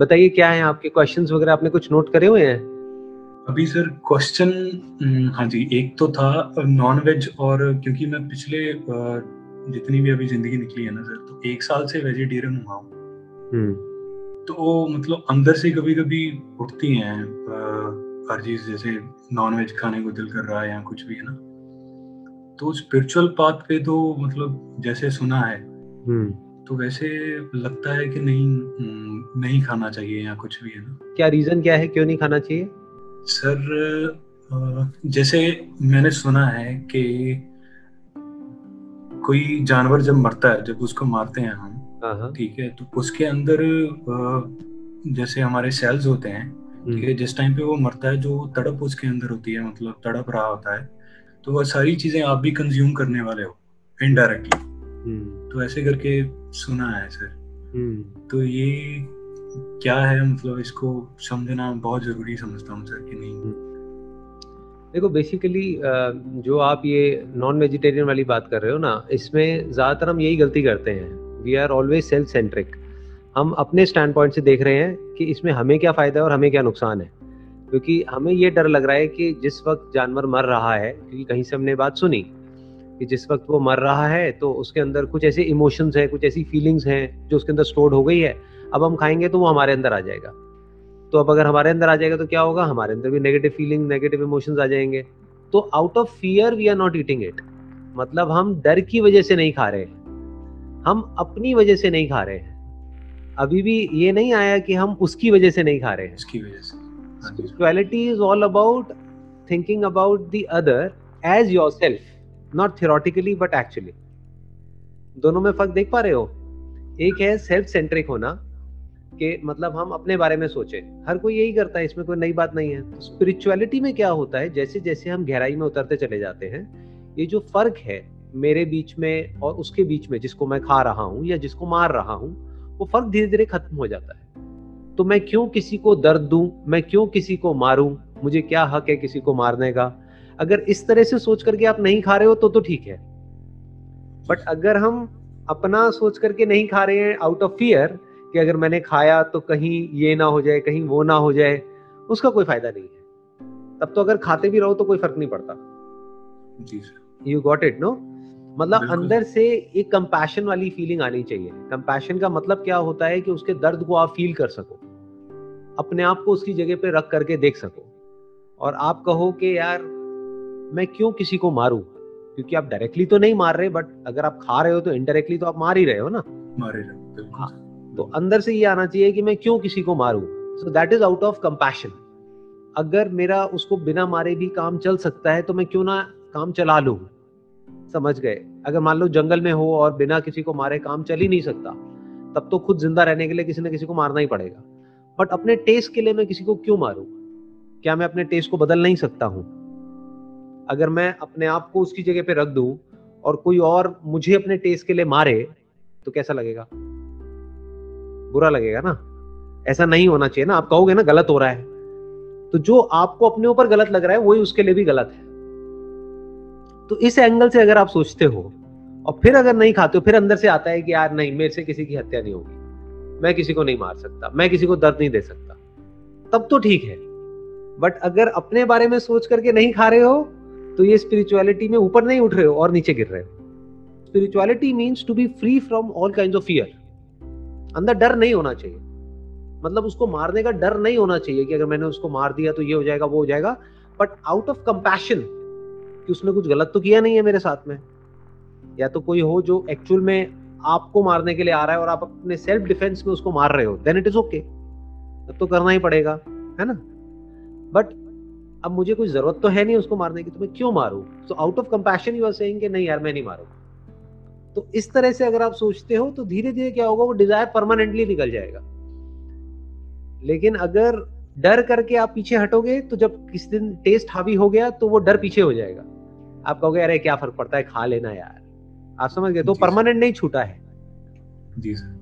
बताइए क्या है आपके क्वेश्चंस वगैरह, आपने कुछ नोट करे हुए हैं अभी? सर क्वेश्चन, हाँ जी, एक तो था नॉन वेज, और क्योंकि मैं पिछले जितनी भी अभी जिंदगी निकली है ना सर, तो एक साल से वेजिटेरियन हुआ हूँ। तो मतलब अंदर से कभी कभी उठती हैं अर्जीज, जैसे नॉन वेज खाने को दिल कर रहा है या कुछ भी, है ना। तो स्पिरिचुअल पाथ पे तो मतलब जैसे सुना है तो वैसे लगता है कि नहीं खाना चाहिए या कुछ भी, है ना। क्या रीजन क्या है क्यों नहीं खाना चाहिए? सर जैसे मैंने सुना है कि कोई जानवर जब मरता है, जब उसको मारते हैं हम, ठीक है, तो उसके अंदर जैसे हमारे सेल्स होते हैं, ठीक है, जिस टाइम पे वो मरता है जो तड़प उसके अंदर होती है, मतलब तड़प रहा होता है, तो वह सारी चीजें आप भी कंज्यूम करने वाले हो इनडायरेक्टली। तो ऐसे करके सुना है सर। तो ये क्या है, मतलब इसको समझना बहुत जरूरी समझता हूँ सर कि नहीं। देखो बेसिकली जो आप ये नॉन वेजिटेरियन वाली बात कर रहे हो ना, इसमें ज़्यादातर हम यही गलती करते हैं, we are always self centric. हम अपने स्टैंड पॉइंट से देख रहे हैं कि इसमें हमें क्या फ़ायदा है और हमें क्या नुकसान है, क्योंकि हमें ये डर लग रहा है कि जिस वक्त जानवर मर रहा है, क्योंकि कहीं से हमने बात सुनी कि जिस वक्त वो मर रहा है तो उसके अंदर कुछ ऐसे इमोशंस हैं, कुछ ऐसी फीलिंग्स हैं जो उसके अंदर स्टोर्ड हो गई है, अब हम खाएंगे तो वो हमारे अंदर आ जाएगा। तो अब अगर हमारे अंदर आ जाएगा तो क्या होगा, हमारे अंदर भी नेगेटिव फीलिंग, नेगेटिव इमोशंस आ जाएंगे। तो out of fear we are not eating it, मतलब हम डर की वजह से नहीं खा रहे हैं, हम अपनी वजह से नहीं खा रहे हैं। अभी भी ये नहीं आया कि हम उसकी वजह से नहीं खा रहे हैं, उसकी वजह से। Spirituality is all about thinking about the other as yourself, not theoretically but actually. दोनों में फर्क देख पा रहे हो? एक है सेल्फ सेंट्रिक होना, कि मतलब हम अपने बारे में सोचें, हर कोई यही करता है, इसमें कोई नई बात नहीं है। तो स्पिरिचुअलिटी में क्या होता है, जैसे जैसे हम गहराई में उतरते चले जाते हैं, ये जो फर्क है मेरे बीच में और उसके बीच में, जिसको मैं खा रहा हूँ या जिसको मार रहा हूँ, वो फर्क धीरे धीरे खत्म हो जाता है। तो मैं क्यों किसी को दर्द दूँ, मैं क्यों किसी को मारूँ, मुझे क्या हक है किसी को मारने का? अगर इस तरह से सोच करके आप नहीं खा रहे हो तो ठीक है, बट अगर हम अपना सोच करके नहीं खा रहे हैं आउट ऑफ फियर कि अगर मैंने खाया तो कहीं ये ना हो जाए, कहीं वो ना हो जाए, उसका कोई फायदा नहीं है। तब तो अगर खाते भी रहो तो कोई फर्क नहीं पड़ता। You got it, no? मतलब अंदर से एक कंपैशन वाली फीलिंग आनी चाहिए। कंपैशन का मतलब क्या होता है कि उसके दर्द को आप फील कर सको, अपने आप को उसकी जगह पे रख करके देख सको, और आप कहो कि यार मैं क्यों किसी को मारूं, क्योंकि आप डायरेक्टली तो नहीं मार रहे, बट अगर आप खा रहे हो तो इनडायरेक्टली तो आप मार ही रहे हो ना, मार ही रहे हो। हाँ, तो अंदर से ये आना चाहिए कि मैं क्यों किसी को मारूं, so that is out of compassion. अगर मेरा उसको बिना मारे भी काम चल सकता है तो मैं क्यों ना काम चला लूं, समझ गए? अगर मान लो जंगल में हो और बिना किसी को मारे काम चल ही नहीं सकता, तब तो खुद जिंदा रहने के लिए किसी ना किसी को मारना ही पड़ेगा। बट अपने टेस्ट के लिए मैं किसी को क्यों मारूं? क्या मैं अपने टेस्ट को बदल नहीं सकता हूं? अगर मैं अपने आप को उसकी जगह पे रख दूं और कोई और मुझे अपने टेस्ट के लिए मारे तो कैसा लगेगा? बुरा लगेगा ना। ऐसा नहीं होना चाहिए ना। आप कहोगे ना गलत हो रहा है, तो जो आपको अपने ऊपर गलत लग रहा है वही उसके लिए भी गलत है। तो इस एंगल से अगर आप सोचते हो और फिर अगर नहीं खाते हो, फिर अंदर से आता है कि यार नहीं, मेरे से किसी की हत्या नहीं होगी, मैं किसी को नहीं मार सकता, मैं किसी को दर्द नहीं दे सकता, तब तो ठीक है। बट अगर अपने बारे में सोच करके नहीं खा रहे हो तो ये स्पिरिचुअलिटी में ऊपर नहीं उठ रहे हो और नीचे गिर रहे हो। Spirituality means to be free from all kinds of fear. अंदर डर नहीं होना चाहिए, मतलब उसको मारने का डर नहीं होना चाहिए कि अगर मैंने उसको मार दिया तो ये हो जाएगा, वो हो जाएगा, बट आउट ऑफ कंपैशन कि उसने कुछ गलत तो किया नहीं है मेरे साथ में, या तो कोई हो जो एक्चुअल में आपको मारने के लिए आ रहा है और आप अपने सेल्फ डिफेंस में उसको मार रहे हो, देन इट इज ओके, तब तो करना ही पड़ेगा, है ना। बट अब मुझे कोई जरूरत तो है नहीं उसको मारने की, तो मैं क्यों मारूं? So out of compassion you are saying कि नहीं यार मैं नहीं मारूंगा। तो इस तरह से अगर आप सोचते हो तो धीरे धीरे क्या होगा, वो डिजायर परमानेंटली निकल जाएगा। लेकिन अगर डर करके आप पीछे हटोगे तो जब किसी दिन टेस्ट हावी हो गया तो वो डर पीछे हो जाएगा, आप कहोगे अरे क्या फर्क पड़ता है, खा लेना यार, आप समझ गए। तो परमानेंट नहीं छूटा है,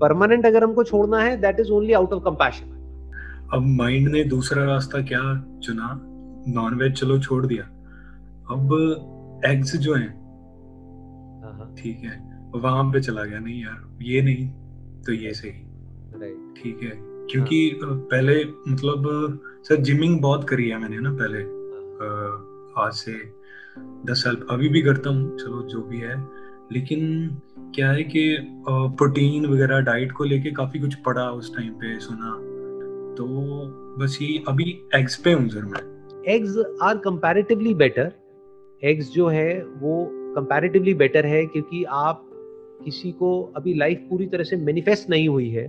परमानेंट अगर हमको छोड़ना है that is only out of compassion. अब माइंड ने दूसरा रास्ता क्या चुना, नॉनवेज चलो छोड़ दिया, अब एग्स जो हैं, ठीक है, वहां पे चला गया, नहीं यार ये नहीं तो ये सही, ठीक है, क्योंकि पहले मतलब सर जिमिंग बहुत करी है मैंने ना पहले, आज से 10 साल अभी भी करता हूँ चलो जो भी है, लेकिन क्या है कि प्रोटीन वगैरह डाइट को लेके काफी कुछ पढ़ा उस टाइम पे, सुना, तो बस ये अभी एग्स पे हूँ सर मैं। Eggs are comparatively better, eggs जो है वो कंपैरेटिवली बेटर है क्योंकि आप किसी को अभी लाइफ पूरी तरह से मैनिफेस्ट नहीं हुई है,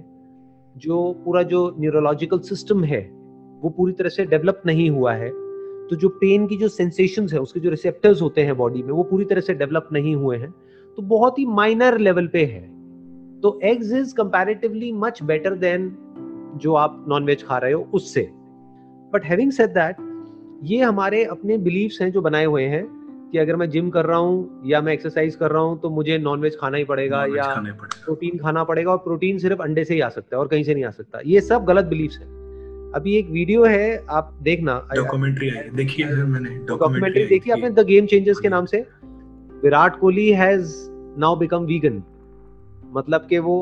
जो पूरा जो न्यूरोलॉजिकल सिस्टम है वो पूरी तरह से डेवलप नहीं हुआ है, तो जो पेन की जो सेंसेशंस है उसके जो रिसेप्टर्स होते हैं बॉडी में वो पूरी तरह से डेवलप नहीं हुए हैं, तो बहुत ही माइनर लेवल पे है। तो eggs is comparatively much better than जो आप नॉनवेज खा रहे हो उससे। बट हैविंग सेड दैट, ये हमारे अपने बिलीफ्स हैं जो बनाए हुए हैं कि अगर मैं जिम कर रहा हूँ या मैं एक्सरसाइज कर रहा हूँ तो मुझे नॉनवेज खाना ही पड़ेगा या प्रोटीन खाना पड़ेगा, और प्रोटीन सिर्फ अंडे से ही आ सकता है और कहीं से नहीं आ सकता। ये सब गलत बिलीफ्स हैं। अभी एक वीडियो है, आप देखना, डॉक्यूमेंट्री आई, देखी है मैंने, डॉक्यूमेंट्री देखी आपने द गेम चेंजर्स के नाम से। Virat Kohli has now become vegan, मतलब कि वो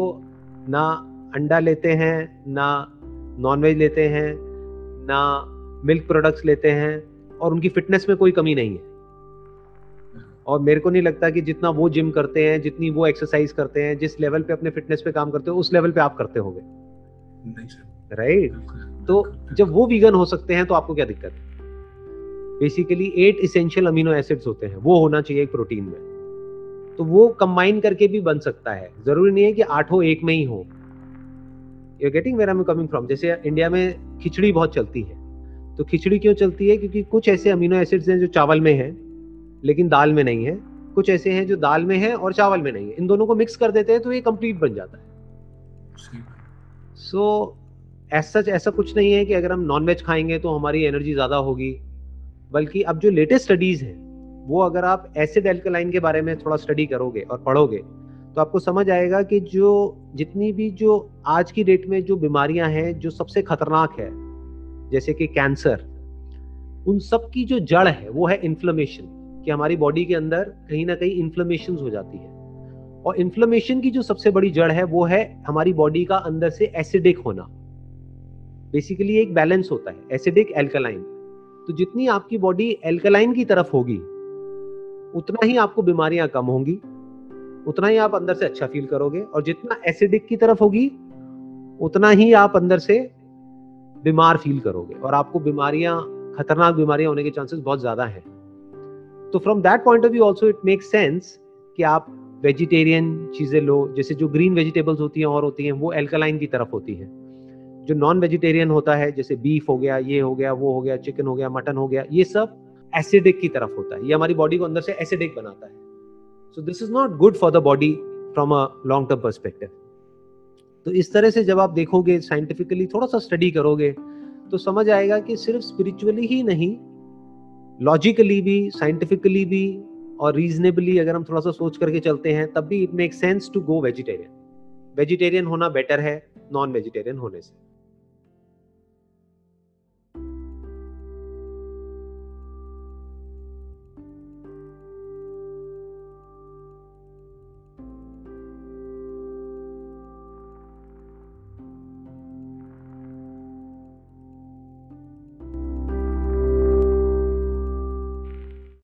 ना अंडा लेते हैं, ना नॉनवेज लेते हैं, ना मिल्क प्रोडक्ट्स लेते हैं, और उनकी फिटनेस में कोई कमी नहीं है। और मेरे को नहीं लगता कि जितना वो जिम करते हैं, जितनी वो एक्सरसाइज करते हैं, जिस लेवल पे अपने फिटनेस पे काम करते हो उस लेवल पे आप करते होगे, राइट? तो जब वो वीगन हो सकते हैं तो आपको क्या दिक्कत है? बेसिकली 8 इसेंशियल अमीनो एसिड्स होते हैं, वो होना चाहिए एक प्रोटीन में, तो वो कंबाइन करके भी बन सकता है, जरूरी नहीं है कि आठों एक में ही हो। You are getting where I am coming from. जैसे इंडिया में खिचड़ी बहुत चलती है, तो खिचड़ी क्यों चलती है? क्योंकि कुछ ऐसे अमीनो एसिड्स हैं जो चावल में है लेकिन दाल में नहीं है, कुछ ऐसे हैं जो दाल में है और चावल में नहीं है, इन दोनों को मिक्स कर देते हैं तो ये कंप्लीट बन जाता है। सो एज सच ऐसा कुछ नहीं है कि अगर हम नॉनवेज खाएंगे तो हमारी एनर्जी ज़्यादा होगी, बल्कि अब जो लेटेस्ट स्टडीज़ हैं वो, अगर आप एसिड एल्कलाइन के बारे में थोड़ा स्टडी करोगे और पढ़ोगे तो आपको समझ आएगा कि जो जितनी भी जो आज की डेट में जो बीमारियाँ हैं जो सबसे खतरनाक है, जैसे कि कैंसर, उन सब की जो जड़ है वो है इन्फ्लेमेशन, कि हमारी बॉडी के अंदर कहीं ना कहीं इन्फ्लेमेशन हो जाती है, और इन्फ्लेमेशन की जो सबसे बड़ी जड़ है वो है हमारी बॉडी का अंदर से एसिडिक होना। बेसिकली एक बैलेंस होता है एसिडिक एल्कलाइन, तो जितनी आपकी बॉडी एल्कलाइन की तरफ होगी उतना ही आपको बीमारियां कम होंगी, उतना ही आप अंदर से अच्छा फील करोगे, और जितना एसिडिक की तरफ होगी उतना ही आप अंदर से बीमार फील करोगे, और आपको बीमारियां, खतरनाक बीमारियां होने के चांसेस बहुत ज्यादा हैं। तो from that point of view also it makes sense कि आप वेजिटेरियन चीज़ें लो, जैसे जो ग्रीन वेजिटेबल्स होती हैं और होती हैं वो एल्कलाइन की तरफ होती हैं, जो नॉन वेजिटेरियन होता है जैसे बीफ हो गया, ये हो गया, वो हो गया, चिकन हो गया, मटन हो गया, ये सब एसिडिक की तरफ होता है, ये हमारी बॉडी को अंदर से एसिडिक बनाता है। So this is not good for the body from a long term perspective. तो इस तरह से जब आप देखोगे साइंटिफिकली, थोड़ा सा स्टडी करोगे तो समझ आएगा कि सिर्फ स्पिरिचुअली ही नहीं, लॉजिकली भी, साइंटिफिकली भी, और रीजनेबली अगर हम थोड़ा सा सोच करके चलते हैं तब भी it make sense to go vegetarian. Vegetarian होना बेटर है नॉन वेजिटेरियन होने से।